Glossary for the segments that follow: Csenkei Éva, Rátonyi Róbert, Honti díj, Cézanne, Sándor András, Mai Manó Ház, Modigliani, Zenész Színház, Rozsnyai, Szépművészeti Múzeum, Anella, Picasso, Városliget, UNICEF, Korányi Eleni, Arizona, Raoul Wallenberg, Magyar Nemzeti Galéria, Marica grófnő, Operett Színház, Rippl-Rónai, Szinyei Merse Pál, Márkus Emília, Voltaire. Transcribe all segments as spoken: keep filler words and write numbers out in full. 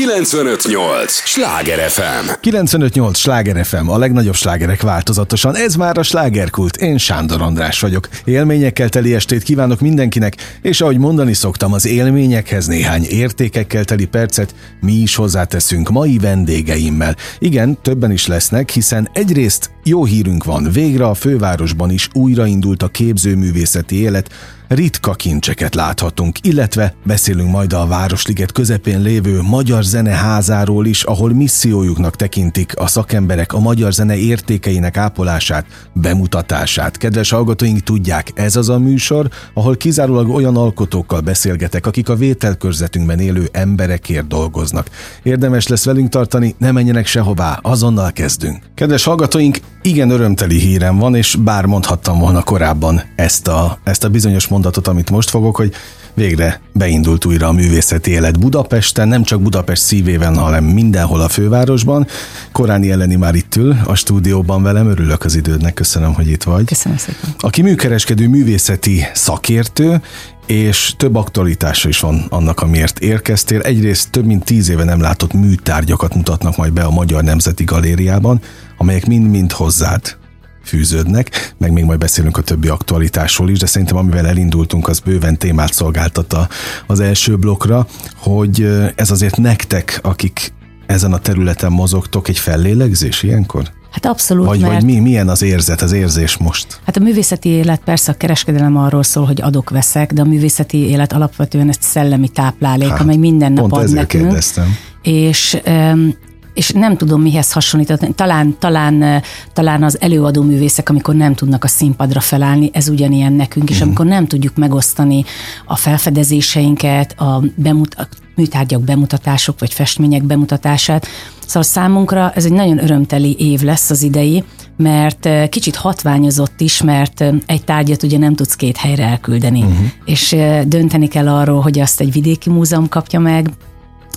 kilencvenöt nyolc Sláger ef em. kilencvenöt nyolc Sláger ef em, a legnagyobb slágerek változatosan. Ez már a Slágerkult. Én Sándor András vagyok. Élményekkel teli estét kívánok mindenkinek, és ahogy mondani szoktam, az élményekhez néhány értékekkel teli percet mi is hozzáteszünk mai vendégeimmel. Igen, többen is lesznek, hiszen egyrészt jó hírünk van, végre a fővárosban is újraindult a képzőművészeti élet, ritka kincseket láthatunk, illetve beszélünk majd a Városliget közepén lévő Magyar Zeneházáról is, ahol missziójuknak tekintik a szakemberek a magyar zene értékeinek ápolását, bemutatását. Kedves hallgatóink, tudják, ez az a műsor, ahol kizárólag olyan alkotókkal beszélgetek, akik a vételkörzetünkben élő emberekért dolgoznak. Érdemes lesz velünk tartani, ne menjenek sehová, azonnal kezdünk. Kedves hallgatóink, igen örömteli hírem van, és bár mondhattam volna korábban ezt a, ezt a bizonyos mondatot, amit most fogok, hogy végre beindult újra a művészeti élet Budapesten, nem csak Budapest szívében, hanem mindenhol a fővárosban. Korányi Eleni már itt ül a stúdióban velem, örülök az idődnek, köszönöm, hogy itt vagy. Köszönöm szépen. Aki műkereskedő művészeti szakértő, és több aktualitása is van annak, amiért érkeztél. Egyrészt több mint tíz éve nem látott műtárgyakat mutatnak majd be a Magyar Nemzeti Galériában, amelyek mind-mind hozzád fűződnek, meg még majd beszélünk a többi aktualitásról is, de szerintem amivel elindultunk, az bőven témát szolgáltatta az első blokkra, hogy ez azért nektek, akik ezen a területen mozogtok, egy fellélegzés ilyenkor? Hát abszolút, vagy, mert... Vagy mi, milyen az érzet, az érzés most? Hát a művészeti élet, persze a kereskedelem arról szól, hogy adok-veszek, de a művészeti élet alapvetően ezt szellemi táplálék, hát, amely minden nap ad nekünk. Pont ezért És... Um, és nem tudom mihez hasonlítani, talán, talán, talán az előadó művészek, amikor nem tudnak a színpadra felállni, ez ugyanilyen nekünk, és amikor nem tudjuk megosztani a felfedezéseinket, a, bemut- a műtárgyak bemutatások, vagy festmények bemutatását. Szóval számunkra ez egy nagyon örömteli év lesz az idei, mert kicsit hatványozott is, mert egy tárgyat ugye nem tudsz két helyre elküldeni, uh-huh. és dönteni kell arról, hogy azt egy vidéki múzeum kapja meg,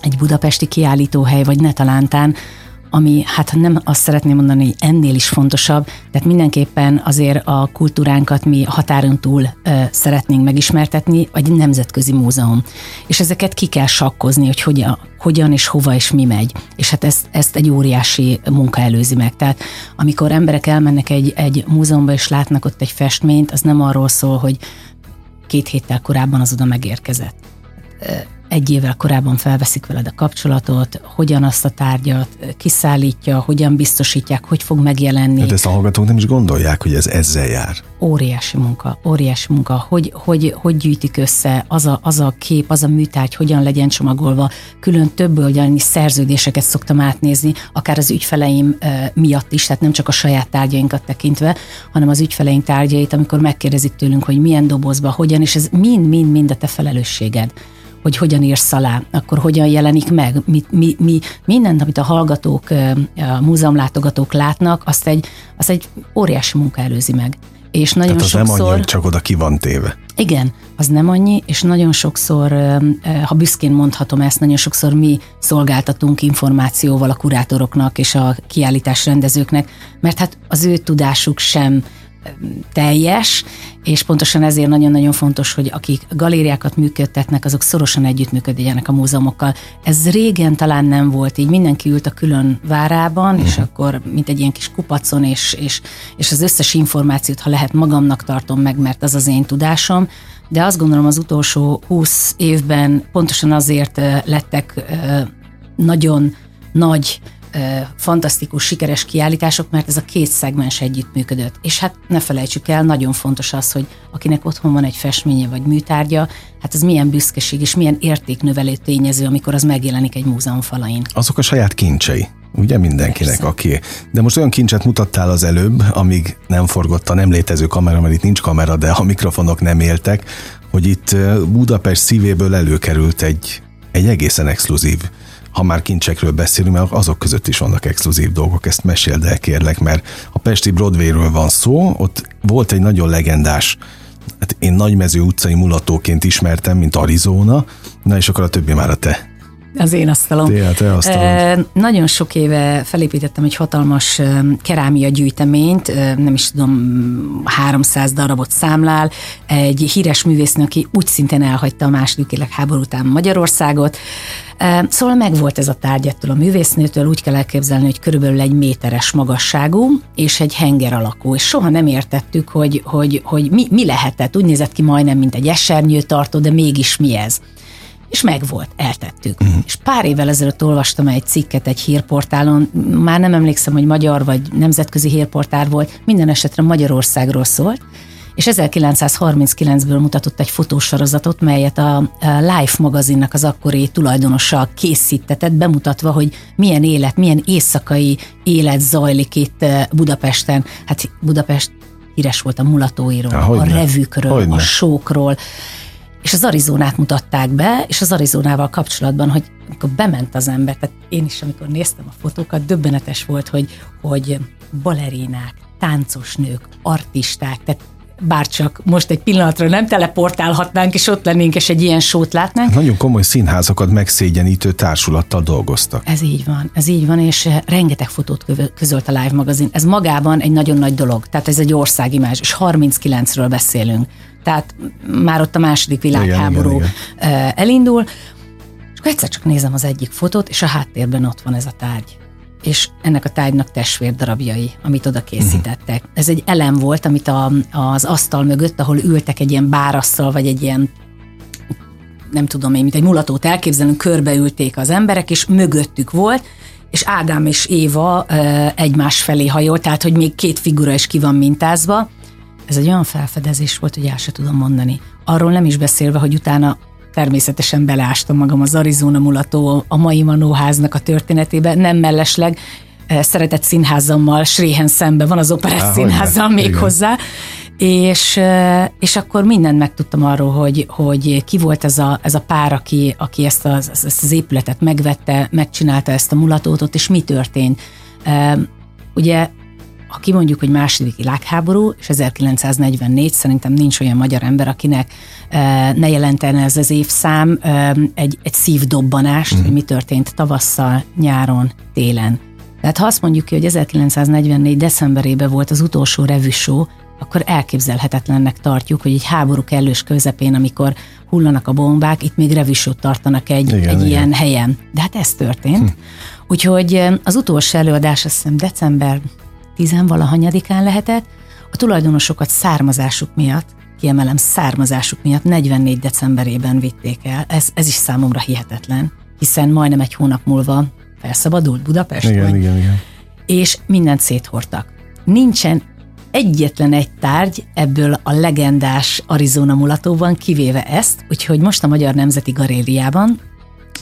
egy budapesti kiállítóhely, vagy netalántán, ami, hát nem azt szeretném mondani, hogy ennél is fontosabb, tehát mindenképpen azért a kultúránkat mi határon túl ö, szeretnénk megismertetni, egy nemzetközi múzeum. És ezeket ki kell sakkozni, hogy hogyan, hogyan és hova és mi megy. És hát ezt, ezt egy óriási munka előzi meg. Tehát amikor emberek elmennek egy, egy múzeumba és látnak ott egy festményt, az nem arról szól, hogy két héttel korábban az oda megérkezett. Egy évvel korábban felveszik veled a kapcsolatot, hogyan azt a tárgyat kiszállítja, hogyan biztosítják, hogy fog megjelenni. De ezt a hallgatók nem is gondolják, hogy ez ezzel jár. Óriási munka, óriási munka. Hogy, hogy, hogy gyűjtik össze az a, az a kép, az a műtárgy, hogyan legyen csomagolva. Külön többoldalú szerződéseket szoktam átnézni, akár az ügyfeleim miatt is, tehát nem csak a saját tárgyainkat tekintve, hanem az ügyfeleink tárgyait, amikor megkérdezik tőlünk, hogy milyen dobozba, hogyan, és ez mind-mind-mind a te felelősséged, hogy hogyan írsz alá, akkor hogyan jelenik meg. Mi, mi, mi, mindent, amit a hallgatók, a múzeumlátogatók látnak, azt egy, azt egy óriási munka előzi meg. És nagyon Tehát az sokszor, nem annyi, hogy csak oda ki van téve. Igen, az nem annyi, és nagyon sokszor, ha büszkén mondhatom ezt, nagyon sokszor mi szolgáltatunk információval a kurátoroknak és a kiállítás rendezőknek, mert hát az ő tudásuk sem teljes, és pontosan ezért nagyon-nagyon fontos, hogy akik galériákat működtetnek, azok szorosan együttműködjenek a múzeumokkal. Ez régen talán nem volt így, mindenki ült a külön várában, és akkor mint egy ilyen kis kupacon, és, és, és az összes információt, ha lehet, magamnak tartom meg, mert az az én tudásom, de azt gondolom az utolsó húsz évben pontosan azért lettek nagyon nagy fantasztikus, sikeres kiállítások, mert ez a két szegmens együttműködött. És hát ne felejtsük el, nagyon fontos az, hogy akinek otthon van egy festménye vagy műtárgya, hát ez milyen büszkeség és milyen értéknövelő tényező, amikor az megjelenik egy múzeum falain. Azok a saját kincsei, ugye mindenkinek, persze, aki. De most olyan kincset mutattál az előbb, amíg nem forgott a nem létező kamera, mert itt nincs kamera, de a mikrofonok nem éltek, hogy itt Budapest szívéből előkerült egy, egy egészen exkluzív, ha már kincsekről beszélünk, mert azok között is vannak exkluzív dolgok, ezt meséld el kérlek, mert a pesti Broadwayről van szó, ott volt egy nagyon legendás, hát én Nagymező utcai mulatóként ismertem, mint Arizona, na és akkor a többi már a te az én asztalom. Tényleg, nagyon sok éve felépítettem egy hatalmas kerámia gyűjteményt, nem is tudom, háromszáz darabot számlál, egy híres művésznő, aki úgy szintén elhagyta a második világháború után Magyarországot. Szóval megvolt ez a tárgy ettől a művésznőtől, úgy kell elképzelni, hogy körülbelül egy méteres magasságú, és egy henger alakú, és soha nem értettük, hogy, hogy, hogy mi, mi lehetett. Úgy nézett ki majdnem, mint egy esernyőtartó, de mégis mi ez? És megvolt, eltettük. Uh-huh. És pár évvel ezelőtt olvastam egy cikket egy hírportálon, már nem emlékszem, hogy magyar vagy nemzetközi hírportál volt, minden esetre Magyarországról szólt, és ezerkilencszázharminckilencből mutatott egy fotósorozatot, melyet a Life Magazinnak az akkori tulajdonosa készítetett, bemutatva, hogy milyen élet, milyen éjszakai élet zajlik itt Budapesten. Hát Budapest híres volt a mulatóiról, Há, a revűkről, hogyne. a showkról, és az Arizonát mutatták be, és az Arizonával kapcsolatban, hogy amikor bement az ember, tehát én is, amikor néztem a fotókat, döbbenetes volt, hogy, hogy balerínák, táncosnők, artisták, tehát bárcsak most egy pillanatra nem teleportálhatnánk, és ott lennénk, és egy ilyen sót látnánk. Nagyon komoly színházakat megszégyenítő társulattal dolgoztak. Ez így van, ez így van, és rengeteg fotót közölt a Life magazin. Ez magában egy nagyon nagy dolog, tehát ez egy országimázs, és harminckilencről beszélünk. Tehát már ott a második világháború igen, igen, igen. elindul, és akkor egyszer csak nézem az egyik fotót, és a háttérben ott van ez a tárgy. És ennek a tárgynak testvérdarabjai, amit oda készítettek. Uh-huh. Ez egy elem volt, amit a, az asztal mögött, ahol ültek egy ilyen bárasszal, vagy egy ilyen, nem tudom én, mint egy mulatót elképzelünk, körbeülték az emberek, és mögöttük volt, és Ádám és Éva e, egymás felé hajolt, tehát hogy még két figura is ki van mintázva. Ez egy olyan felfedezés volt, hogy el se tudom mondani. Arról nem is beszélve, hogy utána természetesen beleástam magam az Arizona mulató, a Mai Manó Háznak a történetébe, nem mellesleg szeretett színházammal Sréhen szemben van az Operett Színházzal még igen. hozzá, és, és akkor mindent megtudtam arról, hogy, hogy ki volt ez a, ez a pár, aki, aki ezt, az, ezt az épületet megvette, megcsinálta ezt a mulatót, és mi történt. Ugye, ha kimondjuk, hogy második világháború, és ezerkilencszáznegyvennégy, szerintem nincs olyan magyar ember, akinek e, ne jelentene ez az évszám e, egy, egy szívdobbanást, mm. hogy mi történt tavasszal, nyáron, télen. Tehát ha azt mondjuk ki, hogy ezerkilencszáznegyvennégy decemberében volt az utolsó revűsó, akkor elképzelhetetlennek tartjuk, hogy egy háború kellős közepén, amikor hullanak a bombák, itt még revűsót tartanak egy, igen, egy igen. ilyen helyen. De hát ez történt. Hm. Úgyhogy az utolsó előadás, azt hiszem, december tizenvalahanyadikán lehetett, a tulajdonosokat származásuk miatt, kiemelem származásuk miatt negyvennégy decemberében vitték el. Ez, ez is számomra hihetetlen, hiszen majdnem egy hónap múlva felszabadult Budapest. Igen, vagy, igen, igen. És mindent széthordtak. Nincsen egyetlen egy tárgy ebből a legendás Arizona mulatóban, kivéve ezt, úgyhogy most a Magyar Nemzeti Galériában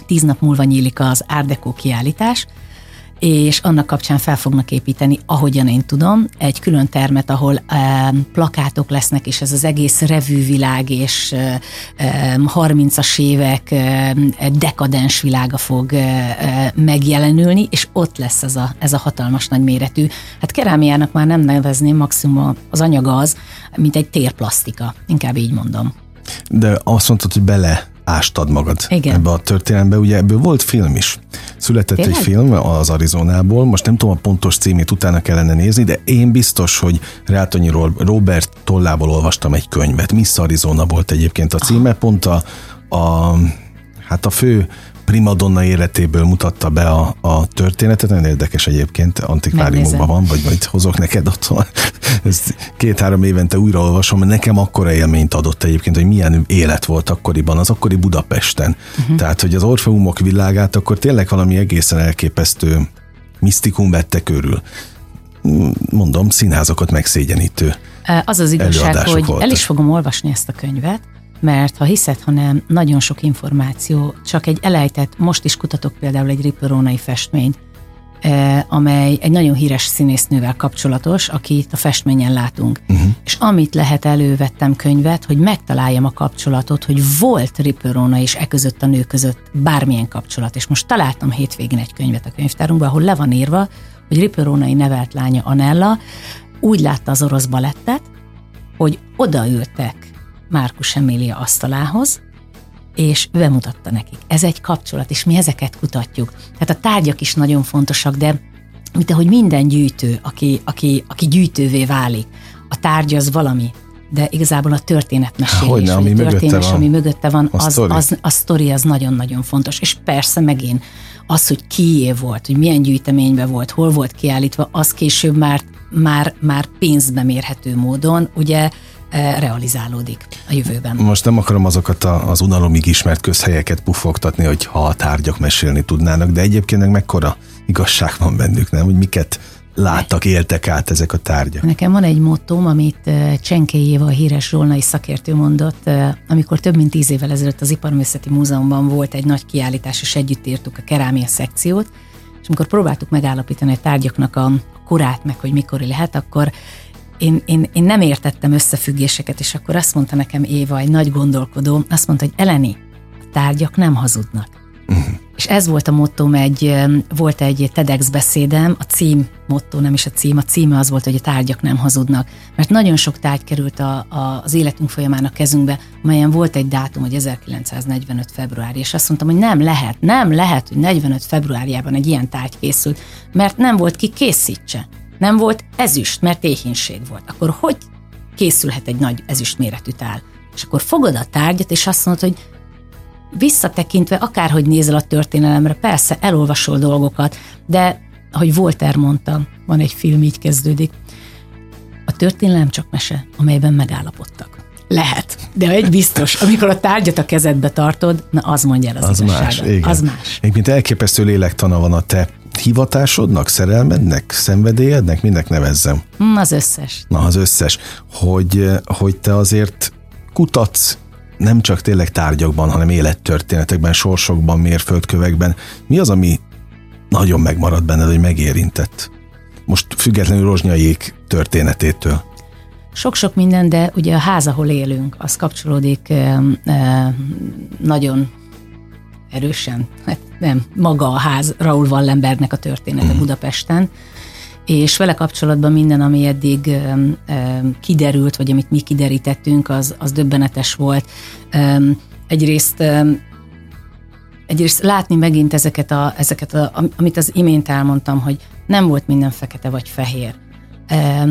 tíz nap múlva nyílik az Art Deco kiállítás, és annak kapcsán fel fognak építeni, ahogyan én tudom, egy külön termet, ahol e, plakátok lesznek, és ez az egész revűvilág, és e, e, harmincas évek e, dekadens világa fog e, e, megjelenülni, és ott lesz ez a, ez a hatalmas nagyméretű. Hát kerámiának már nem nevezném, maximum az anyaga az, mint egy térplasztika, inkább így mondom. De azt mondtad, hogy bele ástad magad igen. ebbe a történelembe. Ugye ebből volt film is. Született Tényleg? egy film az Arizonából, most nem tudom a pontos címét, utána kellene nézni, de én biztos, hogy Rátonyi Róbert tollából olvastam egy könyvet. Miss Arizona volt egyébként a címe, pont a, a, hát a fő primadonna életéből mutatta be a, a történetet, nagyon érdekes egyébként, antikváriumokban van, vagy majd hozok neked otthon. Ezt két-három évente újraolvasom, mert nekem akkora élményt adott egyébként, hogy milyen élet volt akkoriban, az akkori Budapesten. Uh-huh. Tehát, hogy az orfeumok világát akkor tényleg valami egészen elképesztő misztikum vette körül. Mondom, színházakat megszégyenítő Az az igazság, hogy voltak. El is fogom olvasni ezt a könyvet, mert ha hiszed, hanem nagyon sok információ, csak egy elejtett, most is kutatok például egy Rippl-Rónai festményt, amely egy nagyon híres színésznővel kapcsolatos, akit a festményen látunk. Uh-huh. És amit lehet, elővettem könyvet, hogy megtaláljam a kapcsolatot, hogy volt Rippl-Rónai és e között a nő között bármilyen kapcsolat. És most találtam hétvégén egy könyvet a könyvtárunkban, ahol le van írva, hogy Rippl-Rónai nevelt lánya Anella úgy látta az orosz balettet, hogy odaültek Márkus Emília asztalához, és bemutatta nekik. Ez egy kapcsolat, és mi ezeket kutatjuk. Tehát a tárgyak is nagyon fontosak, de mint ahogy minden gyűjtő, aki, aki, aki gyűjtővé válik, a tárgy az valami, de igazából a történetmesélés, Hogyne, ami, történés, mögötte ami mögötte van, a az, sztori. Az, a sztori az nagyon-nagyon fontos. És persze megint az, hogy kié volt, hogy milyen gyűjteményben volt, hol volt kiállítva, az később már, már, már pénzbe mérhető módon, ugye, realizálódik a jövőben. Most nem akarom azokat a, az unalomig ismert közhelyeket pufogtatni, hogy ha a tárgyak mesélni tudnának, de egyébként mekkora igazság van bennük, nem? Hogy miket láttak, éltek át ezek a tárgyak. Nekem van egy mottóm, amit Csenkei Éva, a híres rónai szakértő mondott, amikor több mint tíz évvel ezelőtt az Iparművészeti Múzeumban volt egy nagy kiállítás, és együtt írtuk a kerámia szekciót, és amikor próbáltuk megállapítani a tárgyaknak a korát, meg hogy mikor lehet, akkor Én, én, én nem értettem összefüggéseket, és akkor azt mondta nekem Éva, egy nagy gondolkodó, azt mondta, hogy Eleni, a tárgyak nem hazudnak. Uh-huh. És ez volt a mottóm, egy, volt egy TEDx beszédem, a cím, mottó nem is a cím, a címe az volt, hogy a tárgyak nem hazudnak. Mert nagyon sok tárgy került a, a, az életünk folyamán a kezünkbe, melyen volt egy dátum, hogy ezerkilencszáznegyvenöt február, és azt mondtam, hogy nem lehet, nem lehet, hogy negyvenöt februárjában egy ilyen tárgy készült, mert nem volt ki készítse. Nem volt ezüst, mert éhínség volt. Akkor hogy készülhet egy nagy ezüst méretű tál? És akkor fogod a tárgyat, és azt mondod, hogy visszatekintve, akárhogy nézel a történelemre, persze elolvasol dolgokat, de ahogy Voltaire mondta, van egy film, így kezdődik, a történelem csak mese, amelyben megállapodtak. Lehet, de egy biztos, amikor a tárgyat a kezedbe tartod, na az mondja el az, az igazságot. Más, igen. Az más. Még mint elképesztő lélektana van a te hivatásodnak, szerelmednek, szenvedélyednek, mindnek nevezzem. Az összes. Na, az összes. Hogy, hogy te azért kutatsz nem csak tényleg tárgyakban, hanem élettörténetekben, sorsokban, mérföldkövekben. Mi az, ami nagyon megmaradt benned, hogy megérintett? Most függetlenül Rozsnyaiék történetétől. Sok-sok minden, de ugye a ház, ahol élünk, az kapcsolódik e, e, nagyon erősen, hát nem, maga a ház, Raoul Wallenbergnek a története Budapesten, és vele kapcsolatban minden, ami eddig e, e, kiderült, vagy amit mi kiderítettünk, az, az döbbenetes volt. E, egyrészt, e, egyrészt látni megint ezeket, a, ezeket a, amit az imént elmondtam, hogy nem volt minden fekete vagy fehér. E,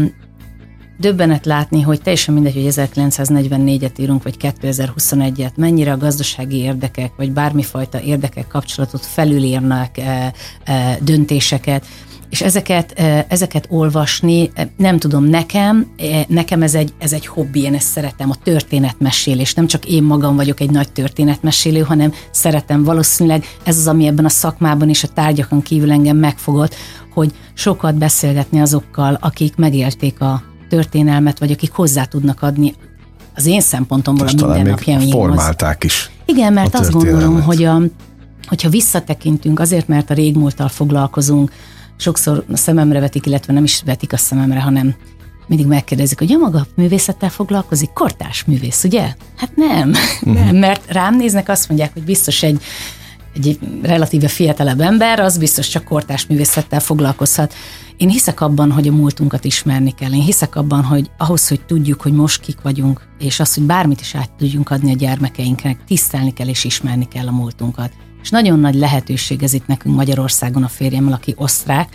Döbbenet látni, hogy teljesen mindegy, hogy ezerkilencszáznegyvennégyet írunk, vagy kétezer-huszonegyet, mennyire a gazdasági érdekek, vagy bármifajta érdekek kapcsolatot felülírnak e, e, döntéseket, és ezeket, e, ezeket olvasni, e, nem tudom, nekem, e, nekem ez egy, ez egy hobbi, én ezt szeretem, a történetmesélés, nem csak én magam vagyok egy nagy történetmesélő, hanem szeretem, valószínűleg ez az, ami ebben a szakmában és a tárgyakon kívül engem megfogott, hogy sokat beszélgetni azokkal, akik megélték a történelmet, vagy akik hozzá tudnak adni az én szempontomból a mindennapjaimhoz. Most formálták is. Igen, mert azt gondolom, hogy a, hogyha visszatekintünk, azért, mert a régmúlttal foglalkozunk, sokszor a szememre vetik, illetve nem is vetik a szememre, hanem mindig megkérdezik, hogy a maga művészettel foglalkozik, kortárs művész, ugye? Hát nem, uh-huh. nem, mert rám néznek, azt mondják, hogy biztos egy egy relatíve fiatalabb ember, az biztos csak kortárs művészettel foglalkozhat. Én hiszek abban, hogy a múltunkat ismerni kell. Én hiszek abban, hogy ahhoz, hogy tudjuk, hogy most kik vagyunk, és az, hogy bármit is át tudjunk adni a gyermekeinknek, tisztelni kell és ismerni kell a múltunkat. És nagyon nagy lehetőség ez itt nekünk Magyarországon a férjemmel, aki osztrák,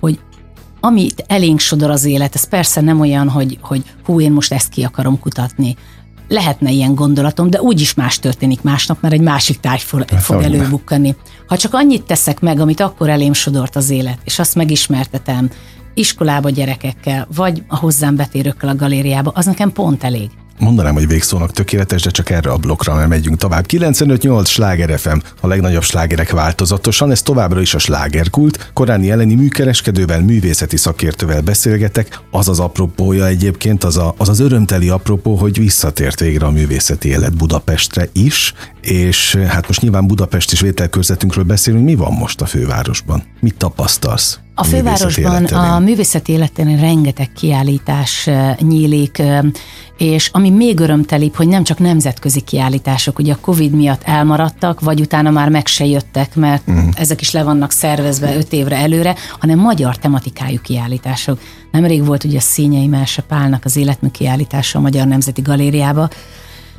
hogy amit elénk sodor az élet, ez persze nem olyan, hogy, hogy hú, én most ezt ki akarom kutatni. Lehetne ilyen gondolatom, de úgyis más történik másnap, mert egy másik tárgy fog, fog előbukkanni. Ha csak annyit teszek meg, amit akkor elém sodort az élet, és azt megismertetem iskolába gyerekekkel, vagy a hozzám betérőkkel a galériába, az nekem pont elég. Mondanám, hogy végszónak tökéletes, de csak erre a blokkra nem megyünk tovább. kilencvenöt nyolc Sláger ef em, a legnagyobb slágerek változatosan, ez továbbra is a slágerkult. Korányi Eleni műkereskedővel, művészeti szakértővel beszélgetek. Az az apropója egyébként, az, a, az az örömteli apropó, hogy visszatért végre a művészeti élet Budapestre is, és hát most nyilván Budapest és vételkörzetünkről beszélünk, mi van most a fővárosban? Mit tapasztalsz? A fővárosban a művészeti életen rengeteg kiállítás nyílik, és ami még örömtelibb, hogy nem csak nemzetközi kiállítások, ugye a Covid miatt elmaradtak, vagy utána már meg se jöttek, mert mm. ezek is le vannak szervezve öt évre előre, hanem magyar tematikájú kiállítások. Nemrég volt ugye a Szinyei Merse Pálnak az életmű kiállítása a Magyar Nemzeti Galériába,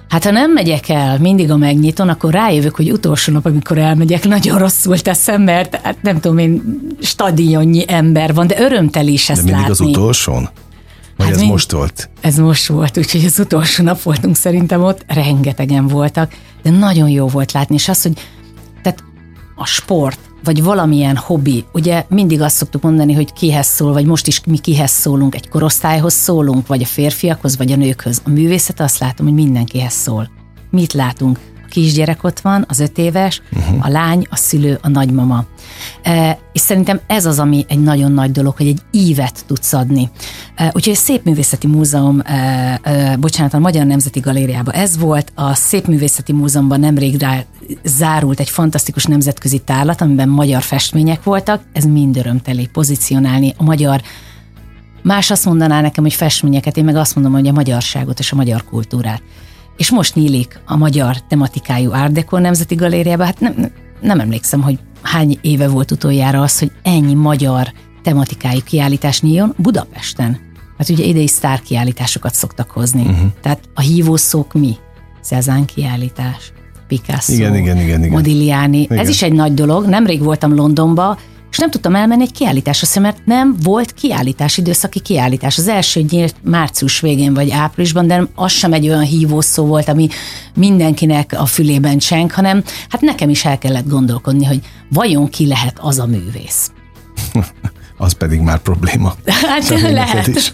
Hát ha nem megyek el mindig a megnyitón, akkor rájövök, hogy utolsó nap, amikor elmegyek, nagyon rosszul teszem, mert hát nem tudom én, stadionnyi ember van, de örömteli is ezt látni. De mindig látni. Az utolsón? Vagy hát ez mind, most volt? Ez most volt, úgyhogy az utolsó nap voltunk szerintem ott, rengetegen voltak, de nagyon jó volt látni, és az, hogy tehát a sport, vagy valamilyen hobbi, ugye mindig azt szoktuk mondani, hogy kihez szól, vagy most is mi kihez szólunk, egy korosztályhoz szólunk, vagy a férfiakhoz, vagy a nőkhöz. A művészet azt látom, hogy mindenkihez szól. Mit látunk? A kisgyerek ott van, az öt éves, uh-huh. a lány, a szülő, a nagymama. E, és szerintem ez az, ami egy nagyon nagy dolog, hogy egy ívet tudsz adni. E, úgyhogy a Szépművészeti Múzeum, e, e, bocsánat, a Magyar Nemzeti Galériában ez volt, a Szépművészeti Múzeumban nemrég rá zárult egy fantasztikus nemzetközi tárlat, amiben magyar festmények voltak, ez mind örömteli, pozícionálni a magyar. Más azt mondaná nekem, hogy festményeket, én meg azt mondom, hogy a magyarságot és a magyar kultúrát. És most nyílik a magyar tematikájú Art Deco Nemzeti Galériában, hát nem, nem, nem emlékszem, hogy hány éve volt utoljára az, hogy ennyi magyar tematikájú kiállítás nyíljon Budapesten. Hát ugye idei sztárkiállításokat szoktak hozni. Uh-huh. Tehát a hívószók mi? Cézanne kiállítás, Picasso, igen, igen, igen, igen. Modigliani. Igen. Ez is egy nagy dolog. Nemrég voltam Londonba, és nem tudtam elmenni egy kiállításra, mert nem volt kiállítás, időszaki kiállítás. Az első nyílt március végén vagy áprilisban, de az sem egy olyan hívószó volt, ami mindenkinek a fülében cseng, hanem hát nekem is el kellett gondolkodni, hogy vajon ki lehet az a művész. Az pedig már probléma. Hát lehet. Is.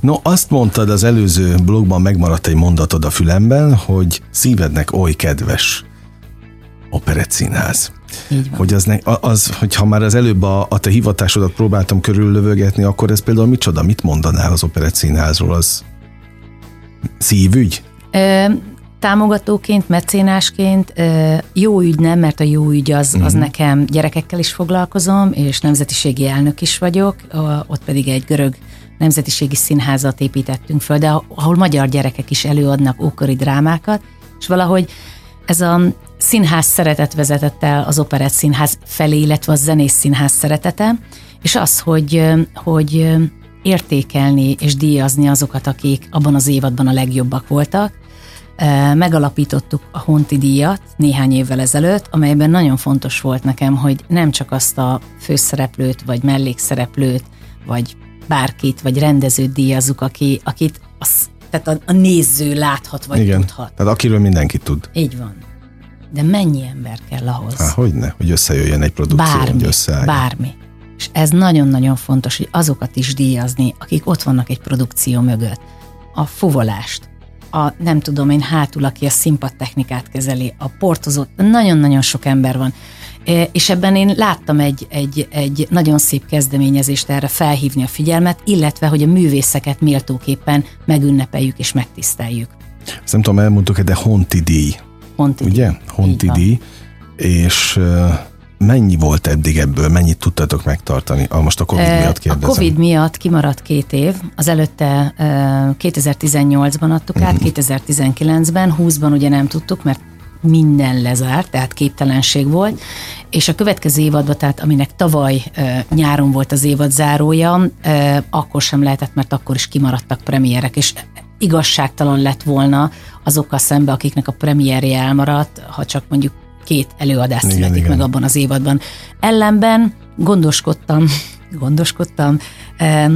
No, azt mondtad az előző blogban, megmaradt egy mondatod a fülemben, hogy szívednek oly kedves Operett Színház. Hogy az, ne, az, hogyha már az előbb a, a te hivatásodat próbáltam körüllövögetni, akkor ez például micsoda? Mit mondanál az Operett Színházról? Az szívügy? Ö, támogatóként, mecénásként ö, jó ügy nem, mert a jó ügy az, az mm. nekem gyerekekkel is foglalkozom, és nemzetiségi elnök is vagyok, ott pedig egy görög nemzetiségi színházat építettünk föl, de ahol magyar gyerekek is előadnak ókori drámákat, és valahogy ez a színház szeretet vezetett el az Operett Színház felé, illetve a Zenész Színház szeretete, és az, hogy, hogy értékelni és díjazni azokat, akik abban az évadban a legjobbak voltak. Megalapítottuk a Honti díjat néhány évvel ezelőtt, amelyben nagyon fontos volt nekem, hogy nem csak azt a főszereplőt, vagy mellékszereplőt, vagy bárkit, vagy rendezőt díjazzuk, aki, akit az, tehát a, a néző láthat, vagy igen, tudhat. Tehát akiről mindenki tud. Így van. De mennyi ember kell ahhoz? Há, hogyne, hogy összejöjjön egy produkció, bármi, hogy összeálljon. Bármi. És ez nagyon-nagyon fontos, hogy azokat is díjazni, akik ott vannak egy produkció mögött. A fuvolást, a nem tudom én hátul, aki a színpadtechnikát kezeli, a portozót, nagyon-nagyon sok ember van. És ebben én láttam egy, egy, egy nagyon szép kezdeményezést erre felhívni a figyelmet, illetve, hogy a művészeket méltóképpen megünnepeljük és megtiszteljük. Ezt nem tudom, elmondtuk-e, de Honti díj. Honti díj. Ugye? Honti díj. És mennyi volt eddig ebből? Mennyit tudtatok megtartani? Ah, most a Covid miatt kérdezem. A Covid miatt kimaradt két év. Az előtte kétezer-tizennyolcban adtuk át, uh-huh. kétezer-tizenkilencben, húszban ugye nem tudtuk, mert minden lezárt, tehát képtelenség volt, és a következő évadban, tehát aminek tavaly e, nyáron volt az évad zárója, e, akkor sem lehetett, mert akkor is kimaradtak premierek, és igazságtalan lett volna azokkal szembe, akiknek a premierje elmaradt, ha csak mondjuk két előadás születik meg abban az évadban. Ellenben gondoskodtam, gondoskodtam, e,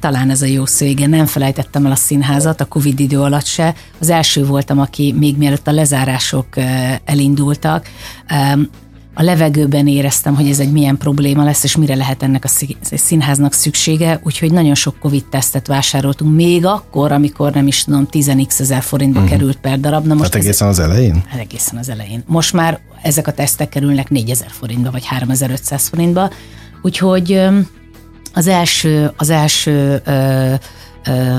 talán ez a jó szó, igen, nem felejtettem el a színházat, a Covid idő alatt se. Az első voltam, aki még mielőtt a lezárások elindultak, a levegőben éreztem, hogy ez egy milyen probléma lesz, és mire lehet ennek a színháznak szüksége, úgyhogy nagyon sok Covid-tesztet vásároltunk, még akkor, amikor nem is tudom, tíz ezer forintba uh-huh. került per darab. Na most hát egészen az elején? Hát egészen az elején. Most már ezek a tesztek kerülnek négyezer forintba, vagy háromezer-ötszáz forintba, úgyhogy... Az első, az első ö, ö,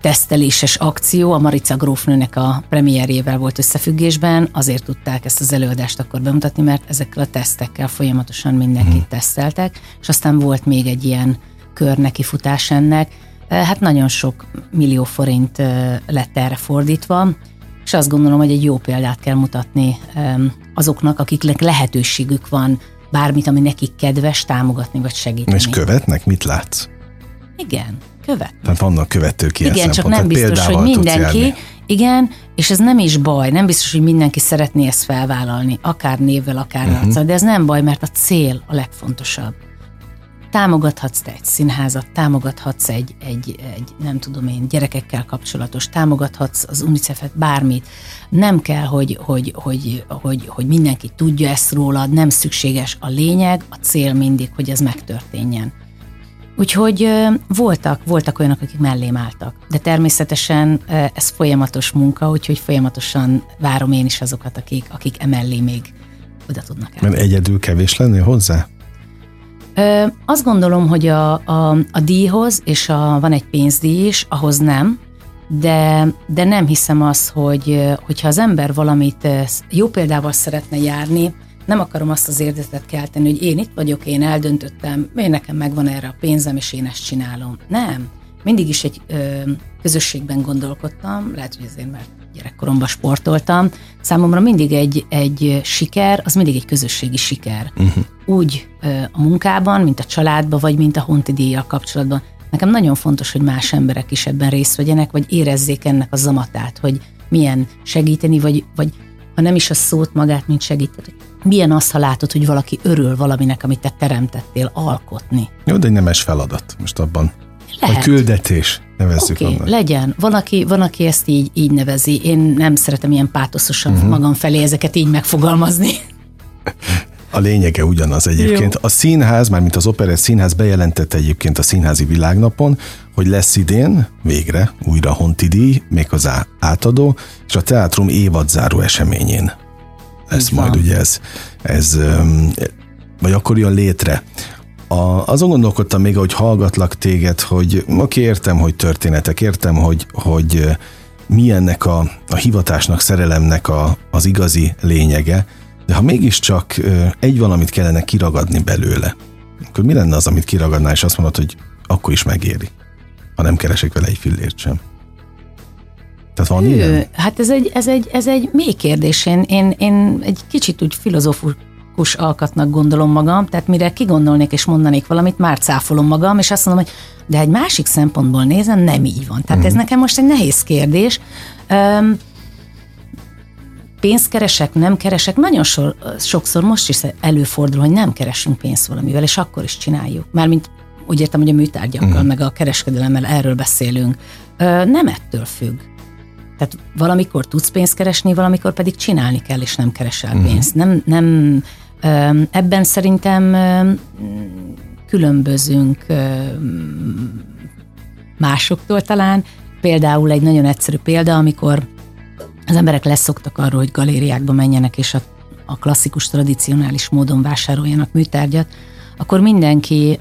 teszteléses akció a Marica grófnőnek a premierjével volt összefüggésben, azért tudták ezt az előadást akkor bemutatni, mert ezekkel a tesztekkel folyamatosan mindenkit hmm. teszteltek, és aztán volt még egy ilyen kör nekifutás ennek. Hát nagyon sok millió forint lett erre fordítva, és azt gondolom, hogy egy jó példát kell mutatni azoknak, akiknek lehetőségük van bármit, ami nekik kedves, támogatni vagy segíteni. És követnek? Mit látsz? Igen, követnek. Tehát vannak követők ilyen szempontból. Igen, csak nem biztos, hogy mindenki, Igen, és ez nem is baj, nem biztos, hogy mindenki szeretné ezt felvállalni, akár névvel, akár arccal, uh-huh. de ez nem baj, mert a cél a legfontosabb. Támogathatsz te egy színházat, támogathatsz egy, egy, egy nem tudom én, gyerekekkel kapcsolatos, támogathatsz az unicefet, bármit. Nem kell, hogy, hogy, hogy, hogy, hogy mindenki tudja ezt rólad, nem szükséges, a lényeg, a cél mindig, hogy ez megtörténjen. Úgyhogy voltak, voltak olyanok, akik mellém álltak. De természetesen ez folyamatos munka, úgyhogy folyamatosan várom én is azokat, akik, akik emellé még oda tudnak állni. Mert egyedül kevés lennél hozzá? Ö, azt gondolom, hogy a, a, a díjhoz, és a, van egy pénzdíj is, ahhoz nem, de, de nem hiszem azt, hogy hogyha az ember valamit jó példával szeretne járni, nem akarom azt az érzetet kelteni, hogy én itt vagyok, én eldöntöttem, én nekem megvan erre a pénzem, és én ezt csinálom. Nem. Mindig is egy ö, közösségben gondolkodtam, lehet, hogy azért már gyerekkoromban sportoltam. Számomra mindig egy, egy siker, az mindig egy közösségi siker. Uh-huh. Úgy ö, a munkában, mint a családban, vagy mint a Honti díjjal kapcsolatban. Nekem nagyon fontos, hogy más emberek is ebben részt vegyenek, vagy érezzék ennek a zamatát, hogy milyen segíteni, vagy, vagy ha nem is a szót magát, mint segíteni. Milyen az, ha látod, hogy valaki örül valaminek, amit te teremtettél, alkotni? Jó, de egy nemes feladat most abban. Lehet. A küldetés, nevezzük okay, annak. Legyen. Van aki, van, aki ezt így, így nevezi. Én nem szeretem ilyen pátososan uh-huh. magam felé ezeket így megfogalmazni. A lényege ugyanaz egyébként. Jó. A színház, mármint az Operett Színház bejelentette egyébként a Színházi Világnapon, hogy lesz idén, végre, újra Honti díj, méghozzá átadó, és a teátrum évadzáró eseményén. Ez majd van. Ugye ez, ez, vagy akkor jön létre. A, azon gondolkodtam még, ahogy hallgatlak téged, hogy oké, értem, hogy történetek, értem, hogy, hogy mi ennek a, a hivatásnak, szerelemnek a, az igazi lényege, de ha mégiscsak egy valamit kellene kiragadni belőle, akkor mi lenne az, amit kiragadnál, és azt mondod, hogy akkor is megéri, ha nem keresek vele egy fillért sem. Tehát van ő, hát ez egy, ez egy, ez egy mély kérdés. Én, én, én egy kicsit úgy filozófikus alkatnak gondolom magam, tehát mire kigondolnék és mondanék valamit, már cáfolom magam, és azt mondom, hogy de egy másik szempontból nézem, nem így van. Tehát mm. ez nekem most egy nehéz kérdés. Üm, pénzt keresek, nem keresek. Nagyon so, sokszor most is előfordul, hogy nem keresünk pénzt valamivel, és akkor is csináljuk. Mármint úgy értem, hogy a műtárgyakkal, mm. meg a kereskedelemmel erről beszélünk. Üm, nem ettől függ. Tehát valamikor tudsz pénzt keresni, valamikor pedig csinálni kell, és nem keresel uh-huh. pénzt. Nem, nem, ebben szerintem különbözünk másoktól talán. Például egy nagyon egyszerű példa, amikor az emberek leszoktak arról, hogy galériákba menjenek, és a, a klasszikus, tradicionális módon vásároljanak műtárgyat, akkor mindenki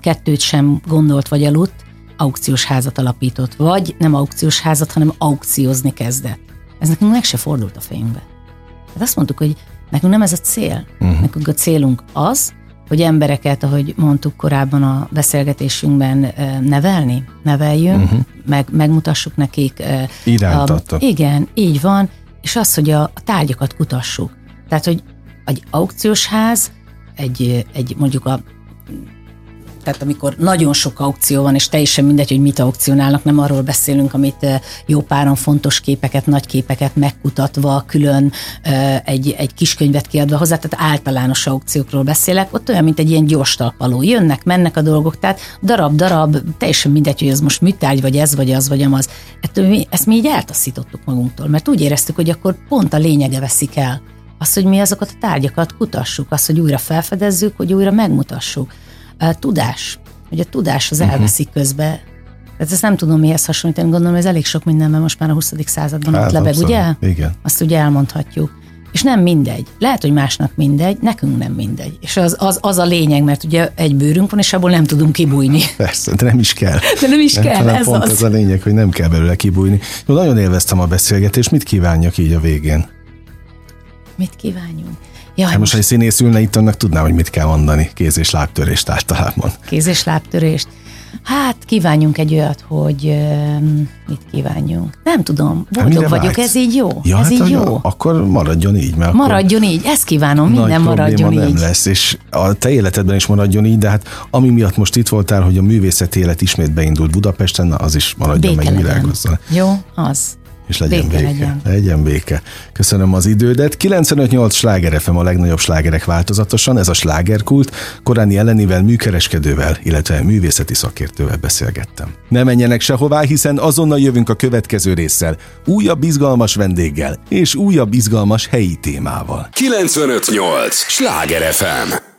kettőt sem gondolt vagy aludt, aukciós házat alapított, vagy nem aukciós házat, hanem aukciózni kezdett. Ez nekünk meg se fordult a fejünkbe. Hát azt mondtuk, hogy nekünk nem ez a cél. Uh-huh. Nekünk a célunk az, hogy embereket, ahogy mondtuk korábban a beszélgetésünkben, nevelni, neveljünk, uh-huh. meg, megmutassuk nekik. Iránytattak. Igen, így van, és az, hogy a, a tárgyakat kutassuk. Tehát, hogy egy aukciós ház, egy, egy mondjuk a tehát amikor nagyon sok aukció van, és teljesen mindegy, hogy mit aukcionálnak, nem arról beszélünk, amit jó páran fontos képeket, nagy képeket megkutatva, külön egy, egy kis könyvet kiadva hozzá, tehát általános aukciókról beszélek, ott olyan, mint egy ilyen gyors talpaló. Jönnek, mennek a dolgok, tehát darab-darab, teljesen mindegy, hogy ez most műtárgy, vagy ez, vagy az, vagy amaz. Ezt mi így eltaszítottuk magunktól, mert úgy éreztük, hogy akkor pont a lényege veszik el. Az, hogy mi azokat a tárgyakat kutassuk, az, hogy újra felfedezzük, hogy újra megmutassuk. A tudás, hogy a tudás az elveszik uh-huh. közben. Tehát ezt nem tudom mihez hasonlítani, gondolom, ez elég sok mindenben most már a huszadik században hát, ott lebeg, abszolút. Ugye? Igen. Azt ugye elmondhatjuk. És nem mindegy. Lehet, hogy másnak mindegy, nekünk nem mindegy. És az, az, az a lényeg, mert ugye egy bőrünk van, és abból nem tudunk kibújni. Persze, de nem is kell. De nem is nem kell, ez pont az. az a lényeg, hogy nem kell belőle kibújni. Jó, nagyon élveztem a beszélgetést, mit kívánjak így a végén? Mit kívánjunk? Jaj, hát most, ha egy színész ülne itt, annak tudnám, hogy mit kell mondani. Kéz- és lábtörést általában. Kéz- és lábtörést. Hát kívánjunk egy olyat, hogy euh, mit kívánjunk. Nem tudom, boldog hát vagyok, vágysz? Ez így jó. Ja, ez hát így jó. Akkor maradjon így. Mert maradjon így, ezt kívánom, minden maradjon így. Nagy nem lesz, és a te életedben is maradjon így, de hát ami miatt most itt voltál, hogy a művészeti élet ismét beindult Budapesten, na az is maradjon, Békeleden. Meg világozzon. Jó, az. és legyen béke, béke. Legyen béke. Köszönöm az idődet. kilencvenöt nyolc Sláger ef em, a legnagyobb slágerek változatosan. Ez a Slágerkult. Korányi Elenivel, műkereskedővel, illetve művészeti szakértővel beszélgettem. Ne menjenek sehová, hiszen azonnal jövünk a következő résszel. Újabb izgalmas vendéggel és újabb izgalmas helyi témával. kilencvenöt nyolc Sláger ef em.